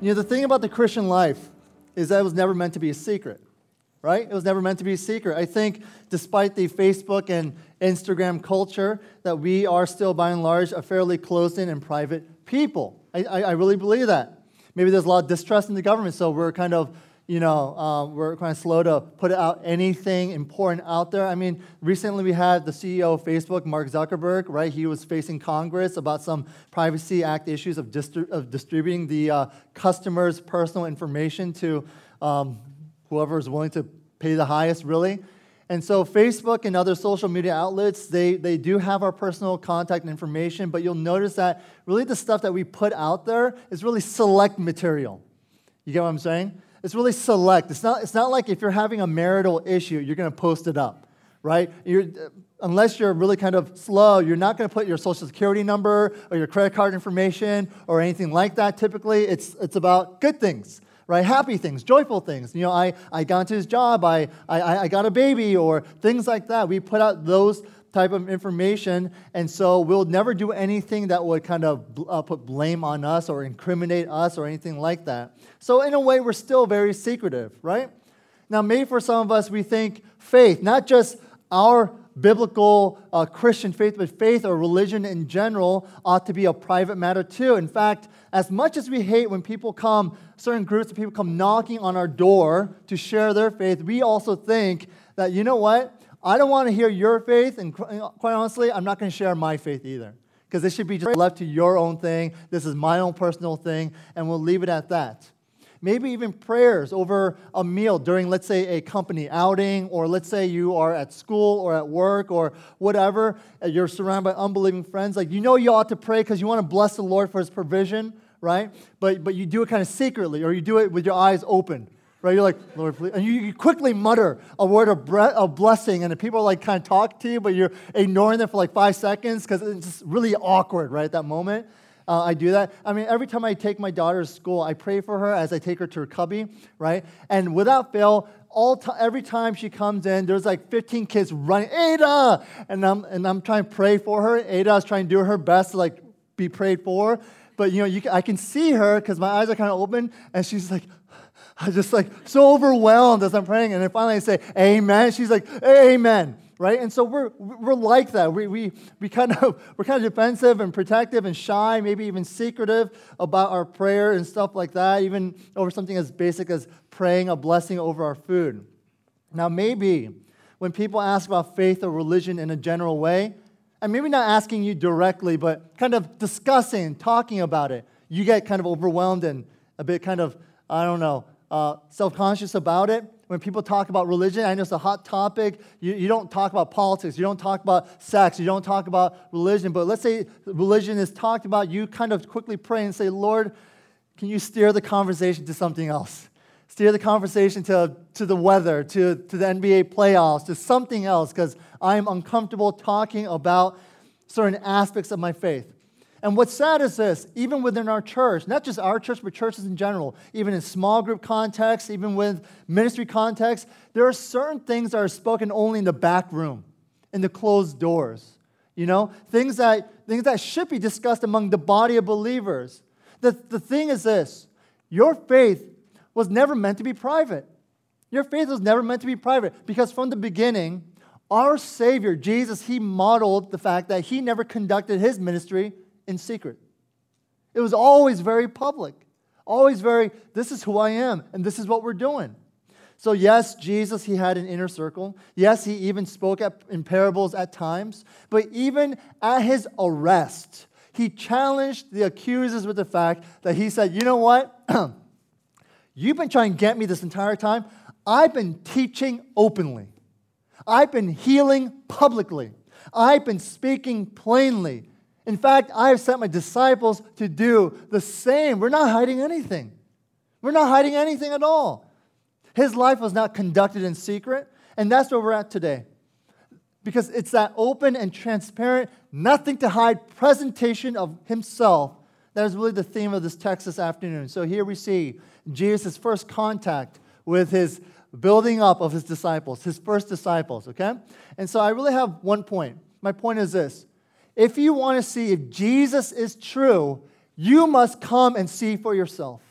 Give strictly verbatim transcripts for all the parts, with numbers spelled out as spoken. You know, the thing about the Christian life is that it was never meant to be a secret, right? It was never meant to be a secret. I think despite the Facebook and Instagram culture, that we are still, by and large, a fairly closed-in and private people. I, I, I really believe that. Maybe there's a lot of distrust in the government, so we're kind of, you know, uh, we're kind of slow to put out anything important out there. I mean, recently we had the C E O of Facebook, Mark Zuckerberg, right? He was facing Congress about some Privacy Act issues of distri- of distributing the uh, customer's personal information to um, whoever is willing to pay the highest, really. And so Facebook and other social media outlets, they, they do have our personal contact information, but you'll notice that really the stuff that we put out there is really select material. You get what I'm saying? It's really select. It's not, it's not like if you're having a marital issue, you're going to post it up, right? You're, unless you're really kind of slow, you're not going to put your social security number or your credit card information or anything like that. Typically, it's it's about good things, right? Happy things, joyful things. You know, I, I got into this job, I, I I got a baby, or things like that. We put out those type of information, and so we'll never do anything that would kind of uh, put blame on us or incriminate us or anything like that. So in a way, we're still very secretive, right? Now, maybe for some of us, we think faith, not just our biblical uh, Christian faith, but faith or religion in general ought to be a private matter too. In fact, as much as we hate when people come, certain groups of people come knocking on our door to share their faith, we also think that, you know what? I don't want to hear your faith, and quite honestly, I'm not going to share my faith either, because it should be just left to your own thing. This is my own personal thing, and we'll leave it at that. Maybe even prayers over a meal during, let's say, a company outing, or let's say you are at school or at work or whatever, you're surrounded by unbelieving friends. Like, you know you ought to pray because you want to bless the Lord for His provision, right? But but you do it kind of secretly, or you do it with your eyes open. Right, you're like, Lord, please. And you, you quickly mutter a word of, bre- of blessing, and the people are like kind of talk to you, but you're ignoring them for like five seconds because it's just really awkward, right, at that moment. Uh, I do that. I mean, every time I take my daughter to school, I pray for her as I take her to her cubby, right? And without fail, all t- every time she comes in, there's like fifteen kids running, Ada! And I'm, and I'm trying to pray for her. Ada's trying to do her best to like be prayed for. But, you know, you, I can see her because my eyes are kind of open, and she's like, I'm just like so overwhelmed as I'm praying. And then finally I say, amen. She's like, amen. Right? And so we're we're like that. We we we kind of we're kind of defensive and protective and shy, maybe even secretive about our prayer and stuff like that, even over something as basic as praying a blessing over our food. Now maybe when people ask about faith or religion in a general way, and maybe not asking you directly, but kind of discussing, talking about it, you get kind of overwhelmed and a bit kind of, I don't know, Uh, self-conscious about it. When people talk about religion, I know it's a hot topic. You, you don't talk about politics. You don't talk about sex. You don't talk about religion. But let's say religion is talked about. You kind of quickly pray and say, Lord, can you steer the conversation to something else? Steer the conversation to, to the weather, to, to the N B A playoffs, to something else, because I'm uncomfortable talking about certain aspects of my faith. And what's sad is this, even within our church, not just our church, but churches in general, even in small group context, even with ministry context, there are certain things that are spoken only in the back room, in the closed doors, you know, things that things that should be discussed among the body of believers. The, the thing is this, your faith was never meant to be private. Your faith was never meant to be private, because from the beginning, our Savior, Jesus, He modeled the fact that He never conducted His ministry in secret. It was always very public, always very, this is who I am, and this is what we're doing. So yes, Jesus, He had an inner circle. Yes, He even spoke at, in parables at times. But even at His arrest, He challenged the accusers with the fact that He said, you know what? You've been trying to get me this entire time. I've been teaching openly. I've been healing publicly. I've been speaking plainly. In fact, I have sent my disciples to do the same. We're not hiding anything. We're not hiding anything at all. His life was not conducted in secret, and that's where we're at today. Because it's that open and transparent, nothing to hide presentation of himself that is really the theme of this text this afternoon. So here we see Jesus' first contact with his building up of his disciples, his first disciples, okay? And so I really have one point. My point is this. If you want to see if Jesus is true, you must come and see for yourself,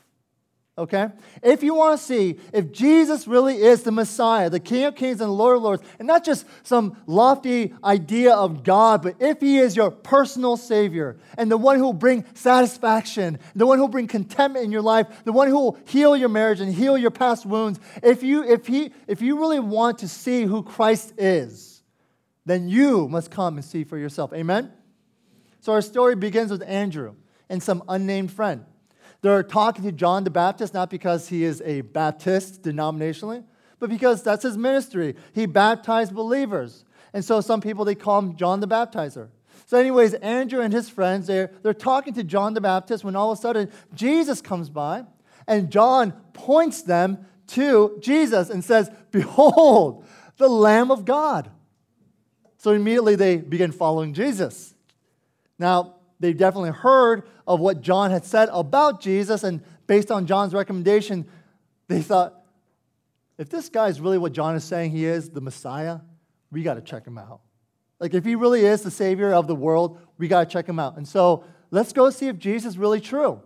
okay? If you want to see if Jesus really is the Messiah, the King of Kings and Lord of Lords, and not just some lofty idea of God, but if he is your personal Savior and the one who will bring satisfaction, the one who will bring contentment in your life, the one who will heal your marriage and heal your past wounds, if you, if he, if you really want to see who Christ is, then you must come and see for yourself. Amen? So our story begins with Andrew and some unnamed friend. They're talking to John the Baptist, not because he is a Baptist denominationally, but because that's his ministry. He baptized believers. And so some people, they call him John the Baptizer. So anyways, Andrew and his friends, they're, they're talking to John the Baptist when all of a sudden Jesus comes by and John points them to Jesus and says, "Behold, the Lamb of God." So immediately they began following Jesus. Now, they definitely heard of what John had said about Jesus, and based on John's recommendation, they thought, if this guy is really what John is saying he is, the Messiah, we got to check him out. Like, if he really is the Savior of the world, we got to check him out. And so, let's go see if Jesus is really true.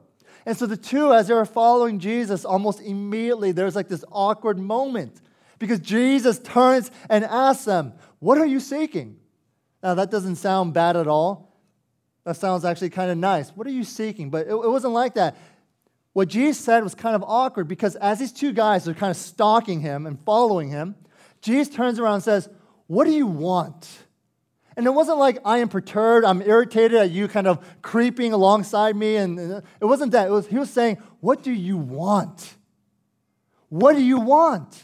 And so the two, as they were following Jesus, almost immediately there's like this awkward moment, because Jesus turns and asks them, "What are you seeking?" Now, that doesn't sound bad at all. That sounds actually kind of nice. What are you seeking? But it, it wasn't like that. What Jesus said was kind of awkward, because as these two guys are kind of stalking him and following him, Jesus turns around and says, "What do you want?" And it wasn't like, "I am perturbed, I'm irritated at you kind of creeping alongside me." And, and it wasn't that. It was, he was saying, "What do you want? What do you want?"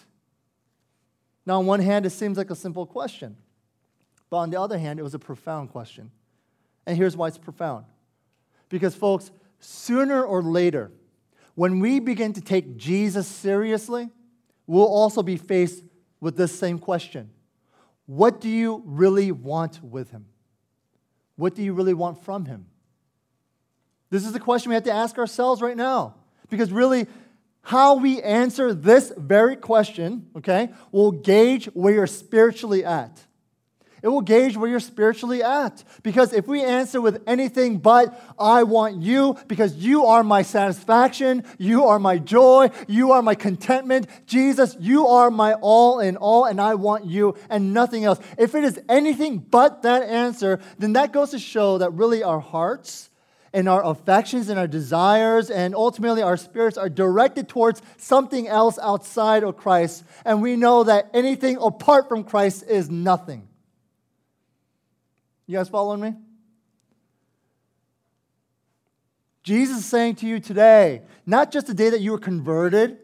Now, on one hand, it seems like a simple question. But on the other hand, it was a profound question. And here's why it's profound. Because, folks, sooner or later, when we begin to take Jesus seriously, we'll also be faced with this same question. What do you really want with him? What do you really want from him? This is the question we have to ask ourselves right now. Because really, how we answer this very question, okay, will gauge where you're spiritually at. It will gauge where you're spiritually at. Because if we answer with anything but, "I want you because you are my satisfaction, you are my joy, you are my contentment, Jesus, you are my all in all, and I want you and nothing else." If it is anything but that answer, then that goes to show that really our hearts and our affections and our desires and ultimately our spirits are directed towards something else outside of Christ. And we know that anything apart from Christ is nothing. You guys following me? Jesus is saying to you today, not just the day that you were converted,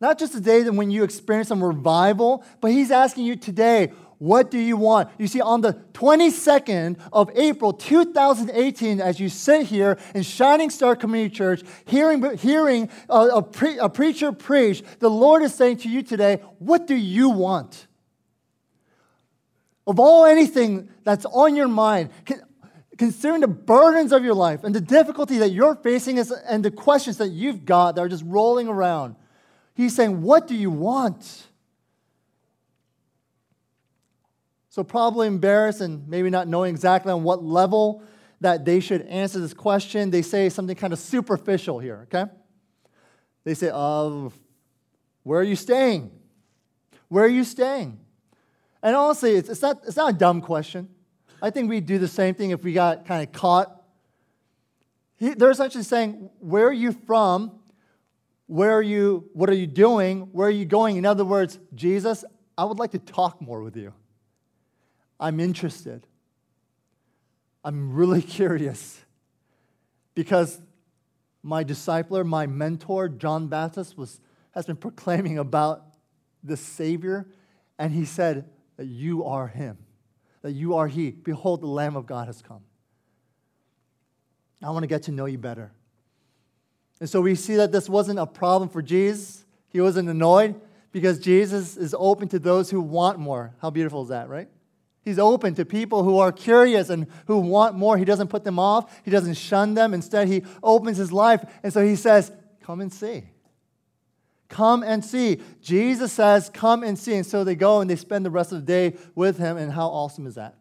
not just the day that when you experienced some revival, but he's asking you today, what do you want? You see, on the twenty-second of April, two thousand eighteen, as you sit here in Shining Star Community Church, hearing, hearing a, a, pre, a preacher preach, the Lord is saying to you today, what do you want? Of all anything that's on your mind, can, considering the burdens of your life and the difficulty that you're facing and the questions that you've got that are just rolling around, he's saying, what do you want? So probably embarrassed and maybe not knowing exactly on what level that they should answer this question, they say something kind of superficial here, okay? They say, "Uh, where are you staying? Where are you staying?" And honestly, it's, it's, not, it's not a dumb question. I think we'd do the same thing if we got kind of caught. He, they're essentially saying, where are you from? Where are you? What are you doing? Where are you going? In other words, "Jesus, I would like to talk more with you. I'm interested. I'm really curious because my discipler, my mentor, John the Baptist, was, has been proclaiming about the Savior, and he said that you are him, that you are he. Behold, the Lamb of God has come. I want to get to know you better. And so we see that this wasn't a problem for Jesus. He wasn't annoyed because Jesus is open to those who want more. How beautiful is that, right? He's open to people who are curious and who want more. He doesn't put them off. He doesn't shun them. Instead, he opens his life. And so he says, come and see. Come and see. Jesus says, come and see. And so they go and they spend the rest of the day with him. And how awesome is that?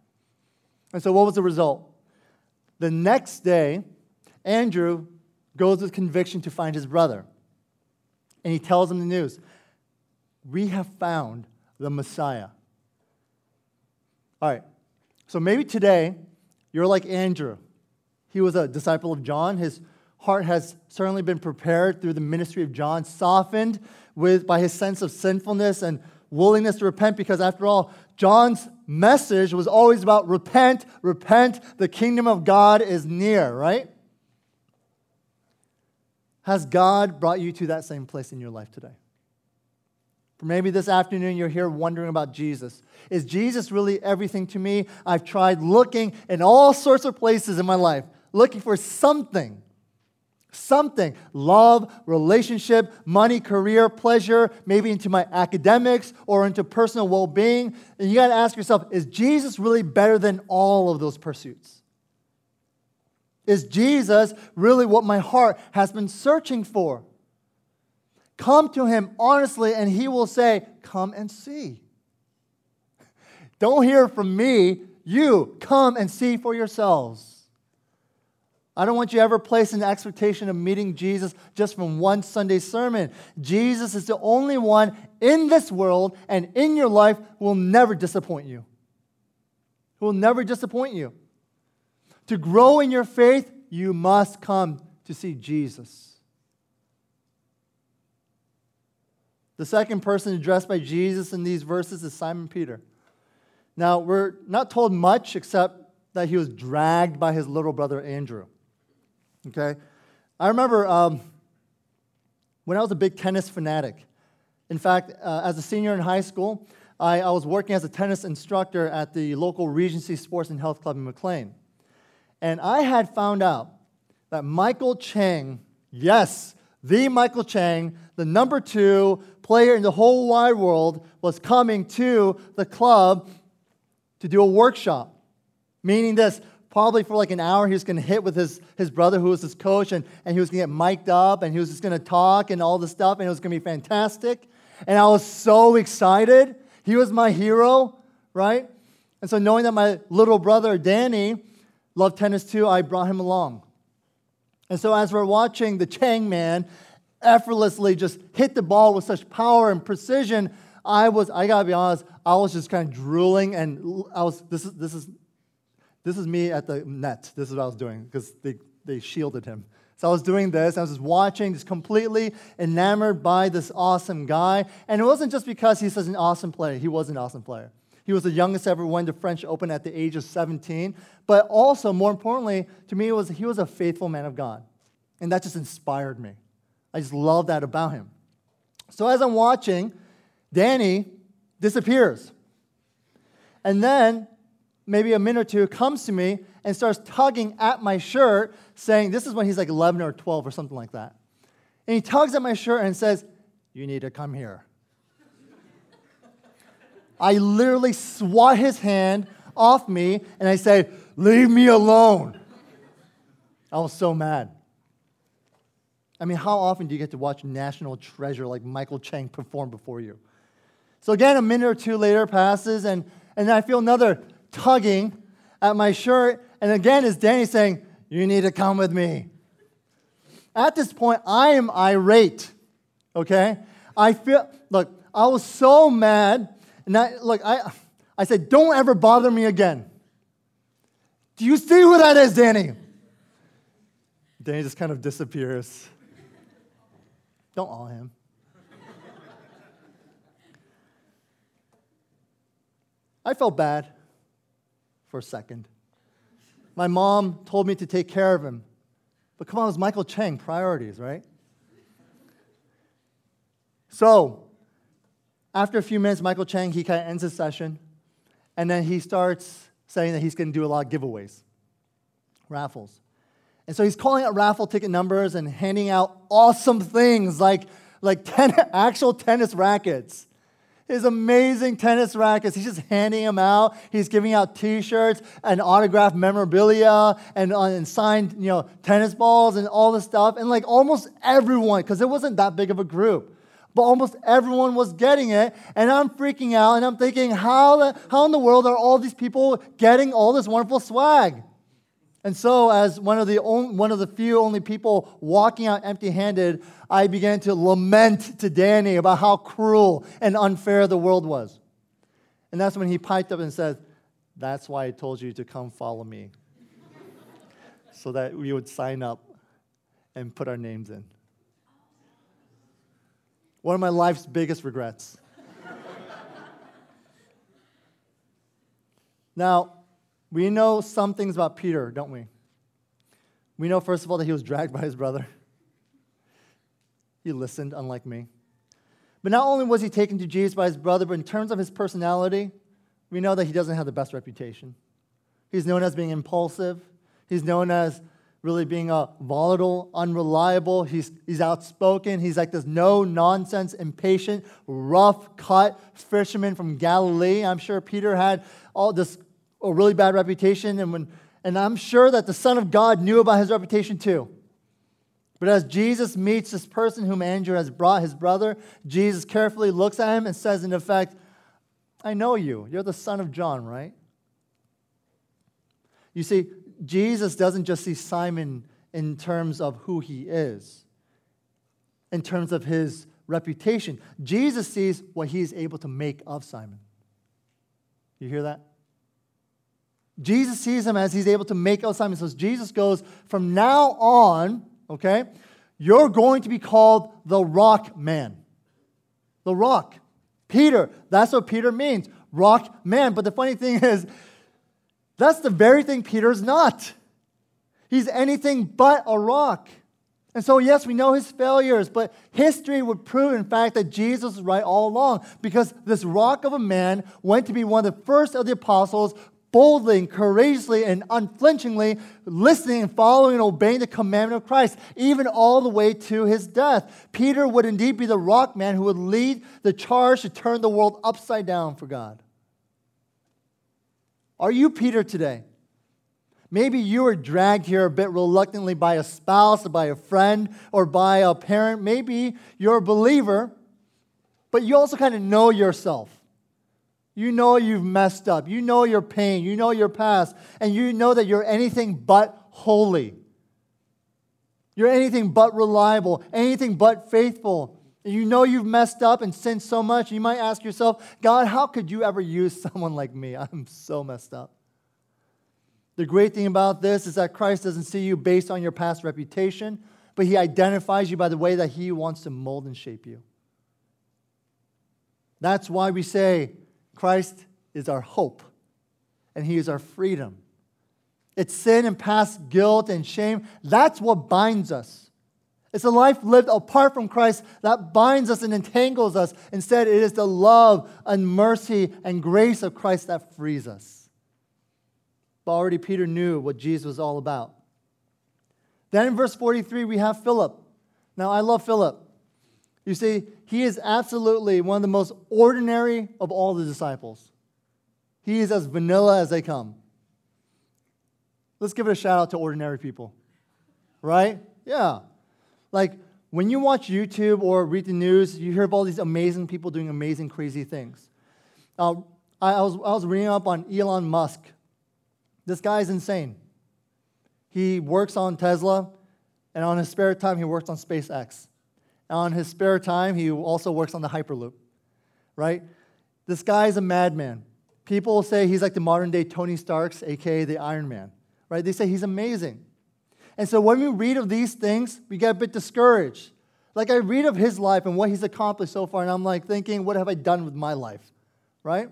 And so what was the result? The next day, Andrew goes with conviction to find his brother. And he tells him the news. We have found the Messiah. All right, so maybe today you're like Andrew. He was a disciple of John. His heart has certainly been prepared through the ministry of John, softened with by his sense of sinfulness and willingness to repent, because after all, John's message was always about repent, repent, the kingdom of God is near, right? Has God brought you to that same place in your life today? Maybe this afternoon you're here wondering about Jesus. Is Jesus really everything to me? I've tried looking in all sorts of places in my life, looking for something, something, love, relationship, money, career, pleasure, maybe into my academics or into personal well-being. And you got to ask yourself, is Jesus really better than all of those pursuits? Is Jesus really what my heart has been searching for? Come to him honestly, and he will say, come and see. Don't hear from me. You come and see for yourselves. I don't want you ever placed in the expectation of meeting Jesus just from one Sunday sermon. Jesus is the only one in this world and in your life who will never disappoint you. Who will never disappoint you. To grow in your faith, you must come to see Jesus. The second person addressed by Jesus in these verses is Simon Peter. Now, we're not told much except that he was dragged by his little brother Andrew. Okay? I remember um, when I was a big tennis fanatic. In fact, uh, as a senior in high school, I, I was working as a tennis instructor at the local Regency Sports and Health Club in McLean. And I had found out that Michael Chang, yes, the Michael Chang, the number two player in the whole wide world, was coming to the club to do a workshop. Meaning this, probably for like an hour, he was going to hit with his, his brother who was his coach, and, and he was going to get mic'd up, and he was just going to talk and all this stuff, and it was going to be fantastic. And I was so excited. He was my hero, right? And so knowing that my little brother, Danny, loved tennis too, I brought him along. And so as we're watching the Chang man effortlessly just hit the ball with such power and precision, I was, I got to be honest, I was just kind of drooling, and I was, this is, this is, This is me at the net. This is what I was doing because they, they shielded him. So I was doing this. I was just watching, just completely enamored by this awesome guy. And it wasn't just because he's such an awesome player. He was an awesome player. He was the youngest ever won the French Open at the age of seventeen. But also, more importantly, to me, it was he was a faithful man of God. And that just inspired me. I just love that about him. So as I'm watching, Danny disappears. And then maybe a minute or two, comes to me and starts tugging at my shirt, saying, this is when he's like eleven or twelve or something like that. And he tugs at my shirt and says, you need to come here. I literally swat his hand off me, and I say, leave me alone. I was so mad. I mean, how often do you get to watch National Treasure like Michael Chang perform before you? So again, a minute or two later passes, and, and then I feel another tugging at my shirt, and again is Danny saying, you need to come with me. At this point, I am irate, okay? I feel, look, I was so mad, and I, look, I, I said, don't ever bother me again. Do you see who that is, Danny? Danny just kind of disappears. Don't awe him. I felt bad. For a second. My mom told me to take care of him. But come on, it was Michael Chang, priorities, right? So, after a few minutes, Michael Chang, he kind of ends his session, and then he starts saying that he's going to do a lot of giveaways, raffles. And so he's calling out raffle ticket numbers and handing out awesome things like, like ten, actual tennis rackets. His amazing tennis rackets. He's just handing them out. He's giving out T-shirts and autographed memorabilia and, uh, and signed, you know, tennis balls and all this stuff. And like almost everyone, because it wasn't that big of a group, but almost everyone was getting it. And I'm freaking out and I'm thinking, how the, how in the world are all these people getting all this wonderful swag? And so, as one of the only, one of the few only people walking out empty-handed, I began to lament to Danny about how cruel and unfair the world was. And that's when he piped up and said, "That's why I told you to come follow me, so that we would sign up and put our names in." One of my life's biggest regrets. Now, we know some things about Peter, don't we? We know, first of all, that he was dragged by his brother. He listened, unlike me. But not only was he taken to Jesus by his brother, but in terms of his personality, we know that he doesn't have the best reputation. He's known as being impulsive. He's known as really being a volatile, unreliable. He's, he's outspoken. He's like this no-nonsense, impatient, rough-cut fisherman from Galilee. I'm sure Peter had all this a really bad reputation, and when, and I'm sure that the Son of God knew about his reputation too. But as Jesus meets this person whom Andrew has brought, his brother, Jesus carefully looks at him and says, in effect, "I know you. You're the son of John, right?" You see, Jesus doesn't just see Simon in terms of who he is, in terms of his reputation. Jesus sees what he is able to make of Simon. You hear that? Jesus sees him as he's able to make out Simon. So Jesus goes, from now on, okay, you're going to be called the rock man. The rock. Peter. That's what Peter means. Rock man. But the funny thing is, that's the very thing Peter's not. He's anything but a rock. And so, yes, we know his failures, but history would prove, in fact, that Jesus was right all along, because this rock of a man went to be one of the first of the apostles, boldly and courageously and unflinchingly listening and following and obeying the commandment of Christ, even all the way to his death. Peter would indeed be the rock man who would lead the charge to turn the world upside down for God. Are you Peter today? Maybe you were dragged here a bit reluctantly by a spouse or by a friend or by a parent. Maybe you're a believer, but you also kind of know yourself. You know you've messed up. You know your pain. You know your past. And you know that you're anything but holy. You're anything but reliable. Anything but faithful. And you know you've messed up and sinned so much. You might ask yourself, "God, how could you ever use someone like me? I'm so messed up." The great thing about this is that Christ doesn't see you based on your past reputation, but he identifies you by the way that he wants to mold and shape you. That's why we say, Christ is our hope, and he is our freedom. It's sin and past guilt and shame. That's what binds us. It's a life lived apart from Christ that binds us and entangles us. Instead, it is the love and mercy and grace of Christ that frees us. But already Peter knew what Jesus was all about. Then in verse forty-three, we have Philip. Now, I love Philip. You see, he is absolutely one of the most ordinary of all the disciples. He is as vanilla as they come. Let's give it a shout out to ordinary people, right? Yeah. Like, when you watch YouTube or read the news, you hear of all these amazing people doing amazing, crazy things. Uh, I, I was I was reading up on Elon Musk. This guy is insane. He works on Tesla, and on his spare time, he works on SpaceX. On his spare time, he also works on the Hyperloop, right? This guy is a madman. People say he's like the modern-day Tony Starks, a k a the Iron Man, right? They say he's amazing. And so when we read of these things, we get a bit discouraged. Like, I read of his life and what he's accomplished so far, and I'm like thinking, what have I done with my life, right?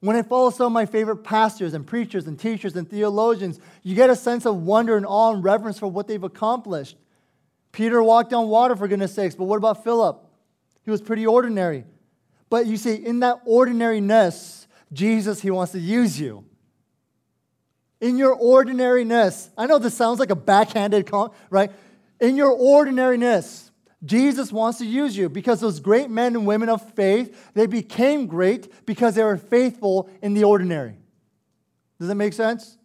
When I follow some of my favorite pastors and preachers and teachers and theologians, you get a sense of wonder and awe and reverence for what they've accomplished. Peter walked on water, for goodness sakes, but what about Philip? He was pretty ordinary. But you see, in that ordinariness, Jesus, he wants to use you. in your ordinariness. I know this sounds like a backhanded comment, right? In your ordinariness, Jesus wants to use you because those great men and women of faith, they became great because they were faithful in the ordinary. Does that make sense?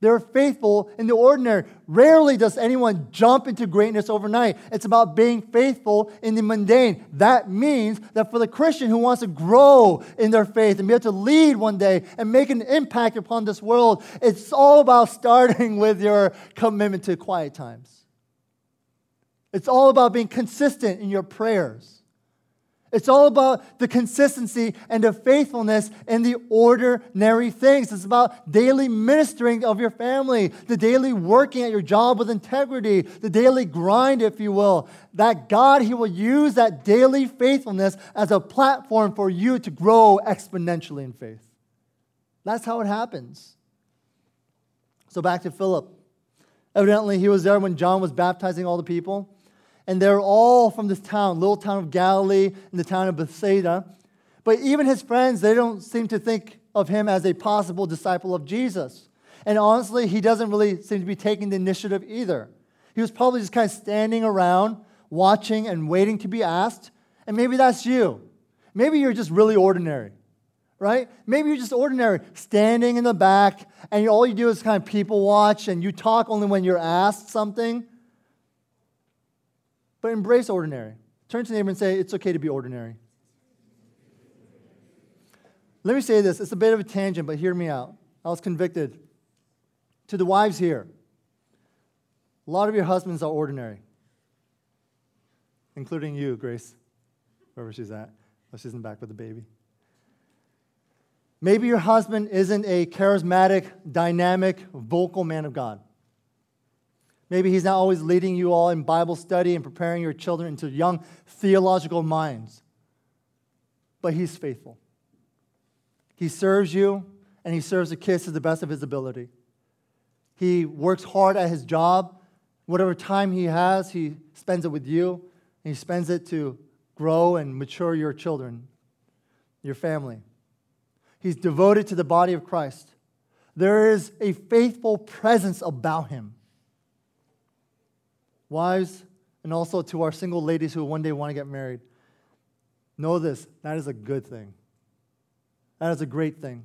They were faithful in the ordinary. Rarely does anyone jump into greatness overnight. It's about being faithful in the mundane. That means that for the Christian who wants to grow in their faith and be able to lead one day and make an impact upon this world, it's all about starting with your commitment to quiet times. It's all about being consistent in your prayers. It's all about the consistency and the faithfulness and the ordinary things. It's about daily ministering of your family, the daily working at your job with integrity, the daily grind, if you will. That God, He will use that daily faithfulness as a platform for you to grow exponentially in faith. That's how it happens. So back to Philip. Evidently, he was there when John was baptizing all the people. And they're all from this town, little town of Galilee and the town of Bethsaida. But even his friends, they don't seem to think of him as a possible disciple of Jesus. And honestly, he doesn't really seem to be taking the initiative either. He was probably just kind of standing around, watching and waiting to be asked. And maybe that's you. Maybe you're just really ordinary, right? Maybe you're just ordinary, standing in the back, and all you do is kind of people watch, and you talk only when you're asked something. But embrace ordinary. Turn to the neighbor and say, it's okay to be ordinary. Let me say this. It's a bit of a tangent, but hear me out. I was convicted. To the wives here, a lot of your husbands are ordinary, including you, Grace, wherever she's at. Oh, she's in the back with the baby. Maybe your husband isn't a charismatic, dynamic, vocal man of God. Maybe he's not always leading you all in Bible study and preparing your children into young theological minds. But he's faithful. He serves you, and he serves the kids to the best of his ability. He works hard at his job. Whatever time he has, he spends it with you, and he spends it to grow and mature your children, your family. He's devoted to the body of Christ. There is a faithful presence about him. Wives, and also to our single ladies who one day want to get married, know this, that is a good thing. That is a great thing.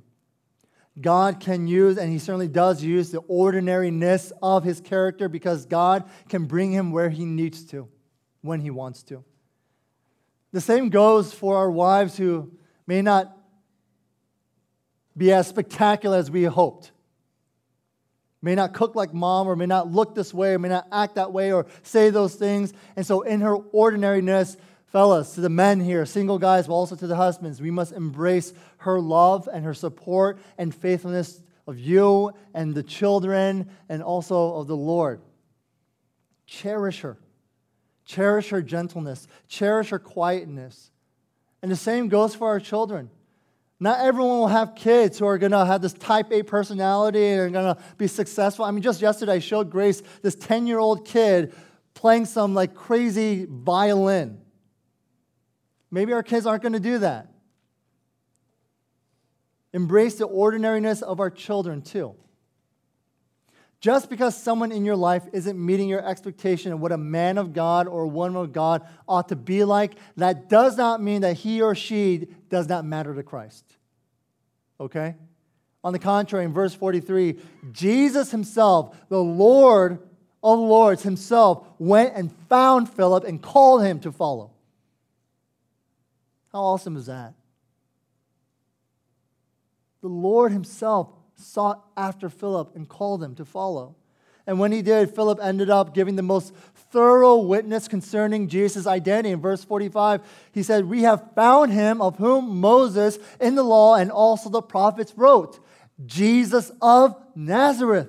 God can use, and He certainly does use, the ordinariness of His character because God can bring Him where He needs to, when He wants to. The same goes for our wives who may not be as spectacular as we hoped. May not cook like mom, or may not look this way, or may not act that way, or say those things. And so in her ordinariness, fellas, to the men here, single guys, but also to the husbands, we must embrace her love and her support and faithfulness of you and the children and also of the Lord. Cherish her. Cherish her gentleness. Cherish her quietness. And the same goes for our children. Not everyone will have kids who are going to have this type A personality and are going to be successful. I mean, just yesterday I showed Grace this ten-year-old kid playing some like crazy violin. Maybe our kids aren't going to do that. Embrace the ordinariness of our children too. Just because someone in your life isn't meeting your expectation of what a man of God or a woman of God ought to be like, that does not mean that he or she does not matter to Christ. Okay? On the contrary, in verse forty-three, Jesus himself, the Lord of Lords himself, went and found Philip and called him to follow. How awesome is that? The Lord himself sought after Philip and called him to follow. And when he did, Philip ended up giving the most thorough witness concerning Jesus' identity. In verse forty-five, he said, "We have found him of whom Moses in the law and also the prophets wrote, Jesus of Nazareth."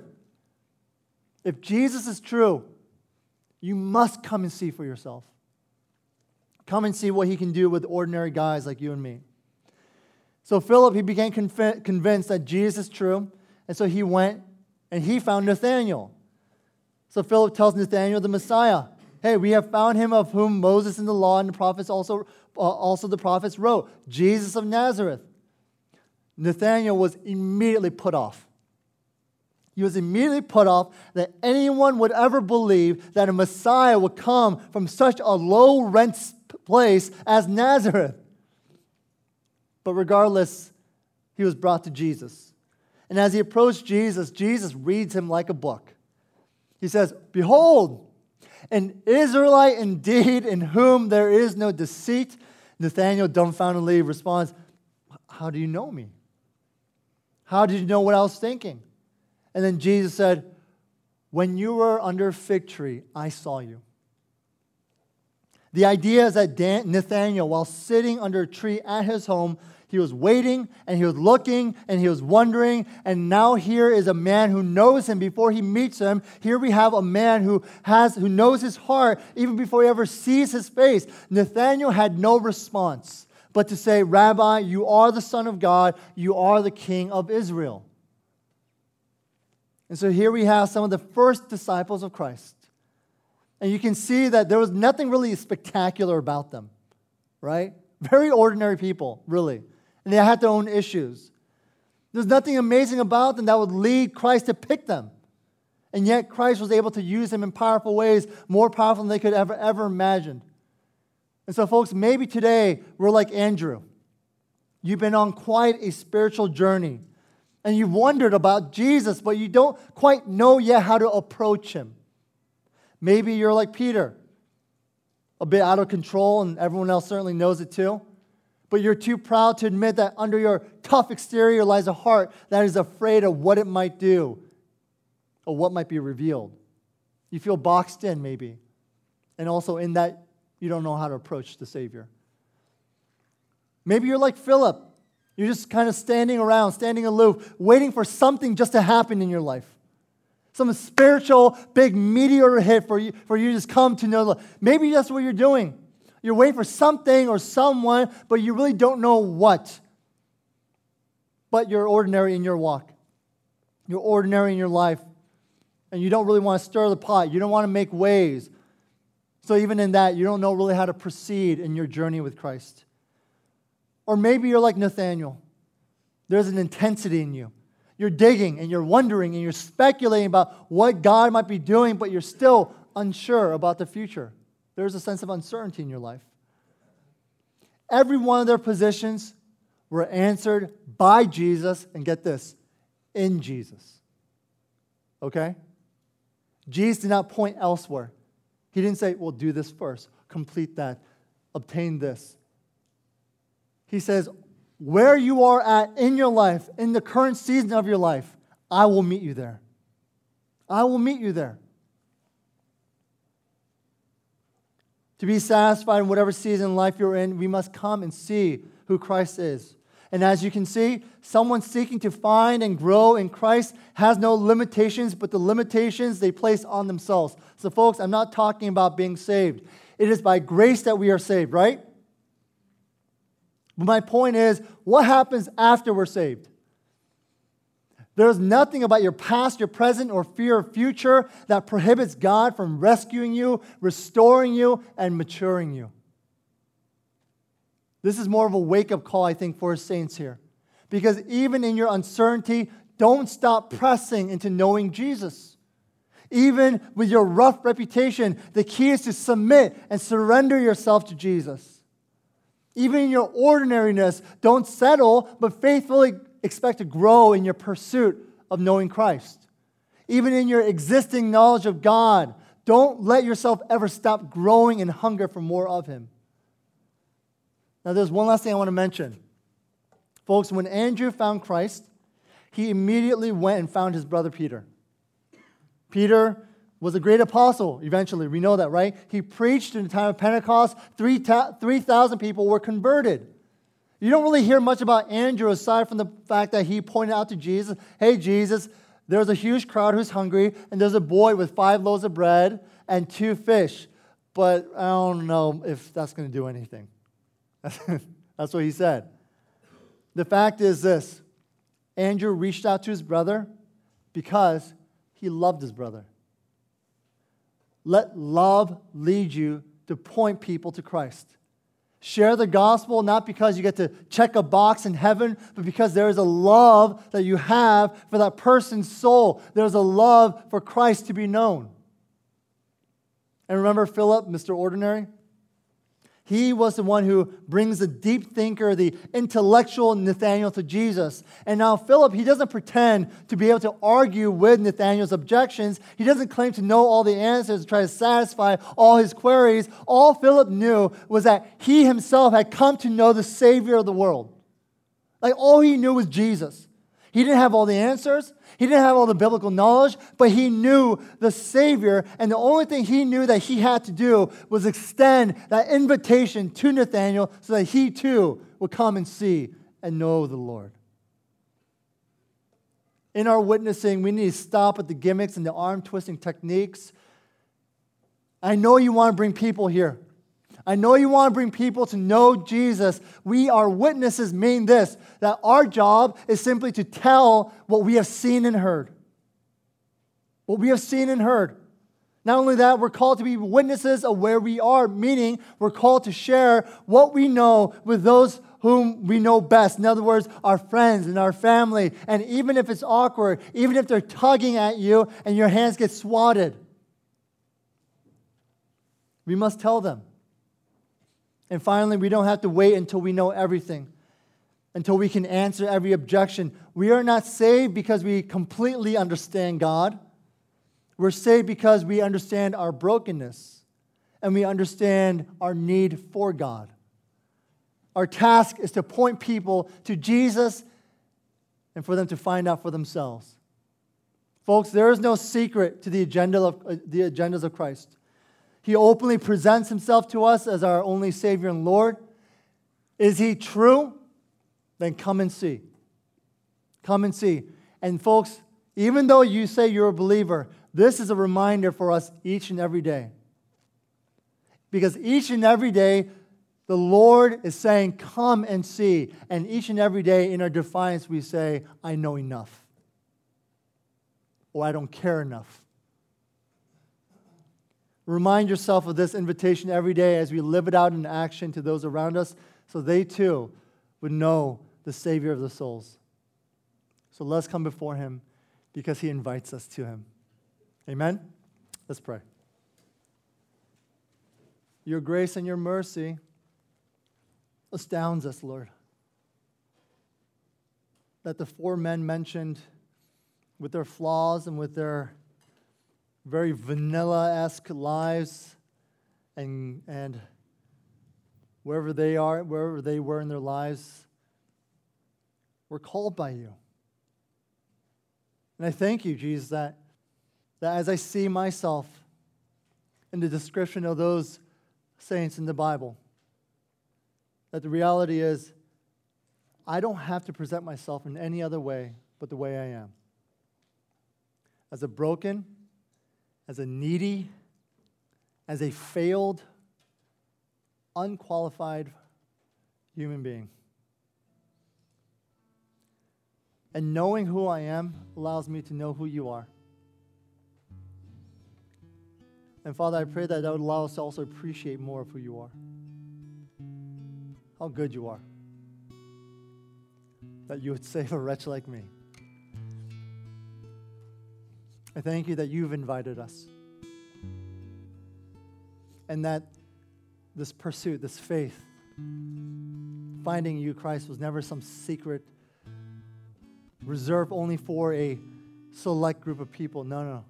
If Jesus is true, you must come and see for yourself. Come and see what he can do with ordinary guys like you and me. So Philip, he became conv- convinced that Jesus is true, and so he went and he found Nathanael. So Philip tells Nathanael, the Messiah, "Hey, we have found him of whom Moses and the law and the prophets also, uh, also the prophets wrote, Jesus of Nazareth." Nathanael was immediately put off. He was immediately put off that anyone would ever believe that a Messiah would come from such a low-rent place as Nazareth. But regardless, he was brought to Jesus. And as he approached Jesus, Jesus reads him like a book. He says, "Behold, an Israelite indeed, in whom there is no deceit." Nathanael, dumbfoundedly, responds, "How do you know me? How did you know what I was thinking?" And then Jesus said, "When you were under a fig tree, I saw you." The idea is that Dan- Nathanael, while sitting under a tree at his home, he was waiting, and he was looking, and he was wondering, and now here is a man who knows him before he meets him. Here we have a man who has who knows his heart even before he ever sees his face. Nathanael had no response but to say, "Rabbi, you are the Son of God, you are the King of Israel." And so here we have some of the first disciples of Christ. And you can see that there was nothing really spectacular about them, right? Very ordinary people, really. And they had their own issues. There's nothing amazing about them that would lead Christ to pick them. And yet Christ was able to use them in powerful ways, more powerful than they could ever, ever imagined. And so, folks, maybe today we're like Andrew. You've been on quite a spiritual journey. And you've wondered about Jesus, but you don't quite know yet how to approach him. Maybe you're like Peter, a bit out of control, and everyone else certainly knows it too. But you're too proud to admit that under your tough exterior lies a heart that is afraid of what it might do or what might be revealed. You feel boxed in, maybe. And also in that, you don't know how to approach the Savior. Maybe you're like Philip. You're just kind of standing around, standing aloof, waiting for something just to happen in your life. Some spiritual big meteor hit for you for you to just come to know. Maybe that's what you're doing. You're waiting for something or someone, but you really don't know what. But you're ordinary in your walk. You're ordinary in your life. And you don't really want to stir the pot. You don't want to make waves. So even in that, you don't know really how to proceed in your journey with Christ. Or maybe you're like Nathanael. There's an intensity in you. You're digging and you're wondering and you're speculating about what God might be doing, but you're still unsure about the future. There's a sense of uncertainty in your life. Every one of their positions were answered by Jesus, and get this, in Jesus. Okay? Jesus did not point elsewhere. He didn't say, "Well, do this first, complete that, obtain this." He says, "Where you are at in your life, in the current season of your life, I will meet you there. I will meet you there." To be satisfied in whatever season of life you're in, we must come and see who Christ is. And as you can see, someone seeking to find and grow in Christ has no limitations, but the limitations they place on themselves. So folks, I'm not talking about being saved. It is by grace that we are saved, right? But my point is, what happens after we're saved? There's nothing about your past, your present, or fear of future that prohibits God from rescuing you, restoring you, and maturing you. This is more of a wake-up call, I think, for his saints here. Because even in your uncertainty, don't stop pressing into knowing Jesus. Even with your rough reputation, the key is to submit and surrender yourself to Jesus. Even in your ordinariness, don't settle, but faithfully expect to grow in your pursuit of knowing Christ. Even in your existing knowledge of God, don't let yourself ever stop growing in hunger for more of Him. Now, there's one last thing I want to mention. Folks, when Andrew found Christ, he immediately went and found his brother Peter. Peter was a great apostle eventually. We know that, right? He preached in the time of Pentecost. three thousand people were converted. You don't really hear much about Andrew aside from the fact that he pointed out to Jesus, "Hey, Jesus, there's a huge crowd who's hungry, and there's a boy with five loaves of bread and two fish. But I don't know if that's going to do anything." That's what he said. The fact is this. Andrew reached out to his brother because he loved his brother. Let love lead you to point people to Christ. Share the gospel not because you get to check a box in heaven, but because there is a love that you have for that person's soul. There's a love for Christ to be known. And remember Philip, Mister Ordinary? He was the one who brings the deep thinker, the intellectual Nathanael to Jesus. And now Philip, he doesn't pretend to be able to argue with Nathanael's objections. He doesn't claim to know all the answers and try to satisfy all his queries. All Philip knew was that he himself had come to know the Savior of the world. Like, all he knew was Jesus. He didn't have all the answers. He didn't have all the biblical knowledge, but he knew the Savior, and the only thing he knew that he had to do was extend that invitation to Nathanael so that he too would come and see and know the Lord. In our witnessing, we need to stop with the gimmicks and the arm-twisting techniques. I know you want to bring people here. I know you want to bring people to know Jesus. We are witnesses, mean this, that our job is simply to tell what we have seen and heard. What we have seen and heard. Not only that, we're called to be witnesses of where we are, meaning we're called to share what we know with those whom we know best. In other words, our friends and our family. And even if it's awkward, even if they're tugging at you and your hands get swatted, we must tell them. And finally, we don't have to wait until we know everything, until we can answer every objection. We are not saved because we completely understand God. We're saved because we understand our brokenness and we understand our need for God. Our task is to point people to Jesus and for them to find out for themselves. Folks, there is no secret to the agenda of uh, the agendas of Christ. He openly presents himself to us as our only Savior and Lord. Is he true? Then come and see. Come and see. And folks, even though you say you're a believer, this is a reminder for us each and every day. Because each and every day, the Lord is saying, come and see. And each and every day in our defiance, we say, I know enough. Or I don't care enough. Remind yourself of this invitation every day as we live it out in action to those around us so they too would know the Savior of the souls. So let's come before him because he invites us to him. Amen? Let's pray. Your grace and your mercy astounds us, Lord, that the four men mentioned with their flaws and with their very vanilla-esque lives, and and wherever they are, wherever they were in their lives, were called by you. And I thank you, Jesus, that, that as I see myself in the description of those saints in the Bible, that the reality is I don't have to present myself in any other way but the way I am. As a broken, as a needy, as a failed, unqualified human being. And knowing who I am allows me to know who you are. And Father, I pray that that would allow us to also appreciate more of who you are, how good you are, that you would save a wretch like me. I thank you that you've invited us and that this pursuit, this faith, finding you, Christ, was never some secret reserved only for a select group of people. No, no.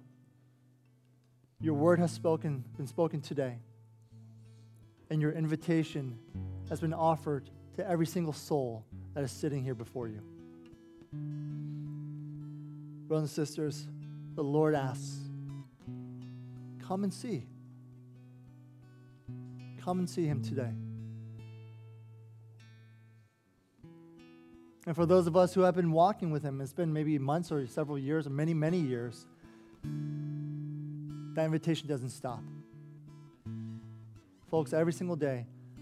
Your word has spoken, been spoken today, and your invitation has been offered to every single soul that is sitting here before you. Brothers and sisters, the Lord asks, come and see. Come and see him today. And for those of us who have been walking with him, it's been maybe months or several years or many, many years, that invitation doesn't stop. Folks, every single day, I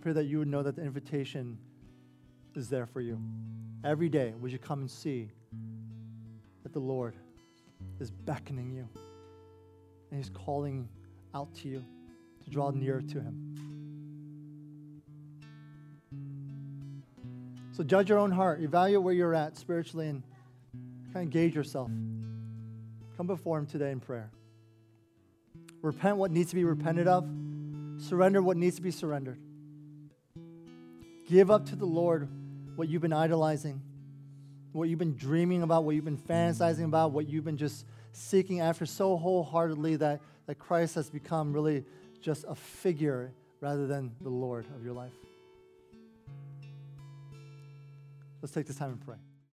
pray that you would know that the invitation is there for you. Every day, would you come and see that the Lord is beckoning you, and he's calling out to you to draw near to him. So judge your own heart. Evaluate where you're at spiritually and kind of gauge yourself. Come before him today in prayer. Repent what needs to be repented of. Surrender what needs to be surrendered. Give up to the Lord what you've been idolizing, what you've been dreaming about, what you've been fantasizing about, what you've been just seeking after so wholeheartedly that, that Christ has become really just a figure rather than the Lord of your life. Let's take this time and pray.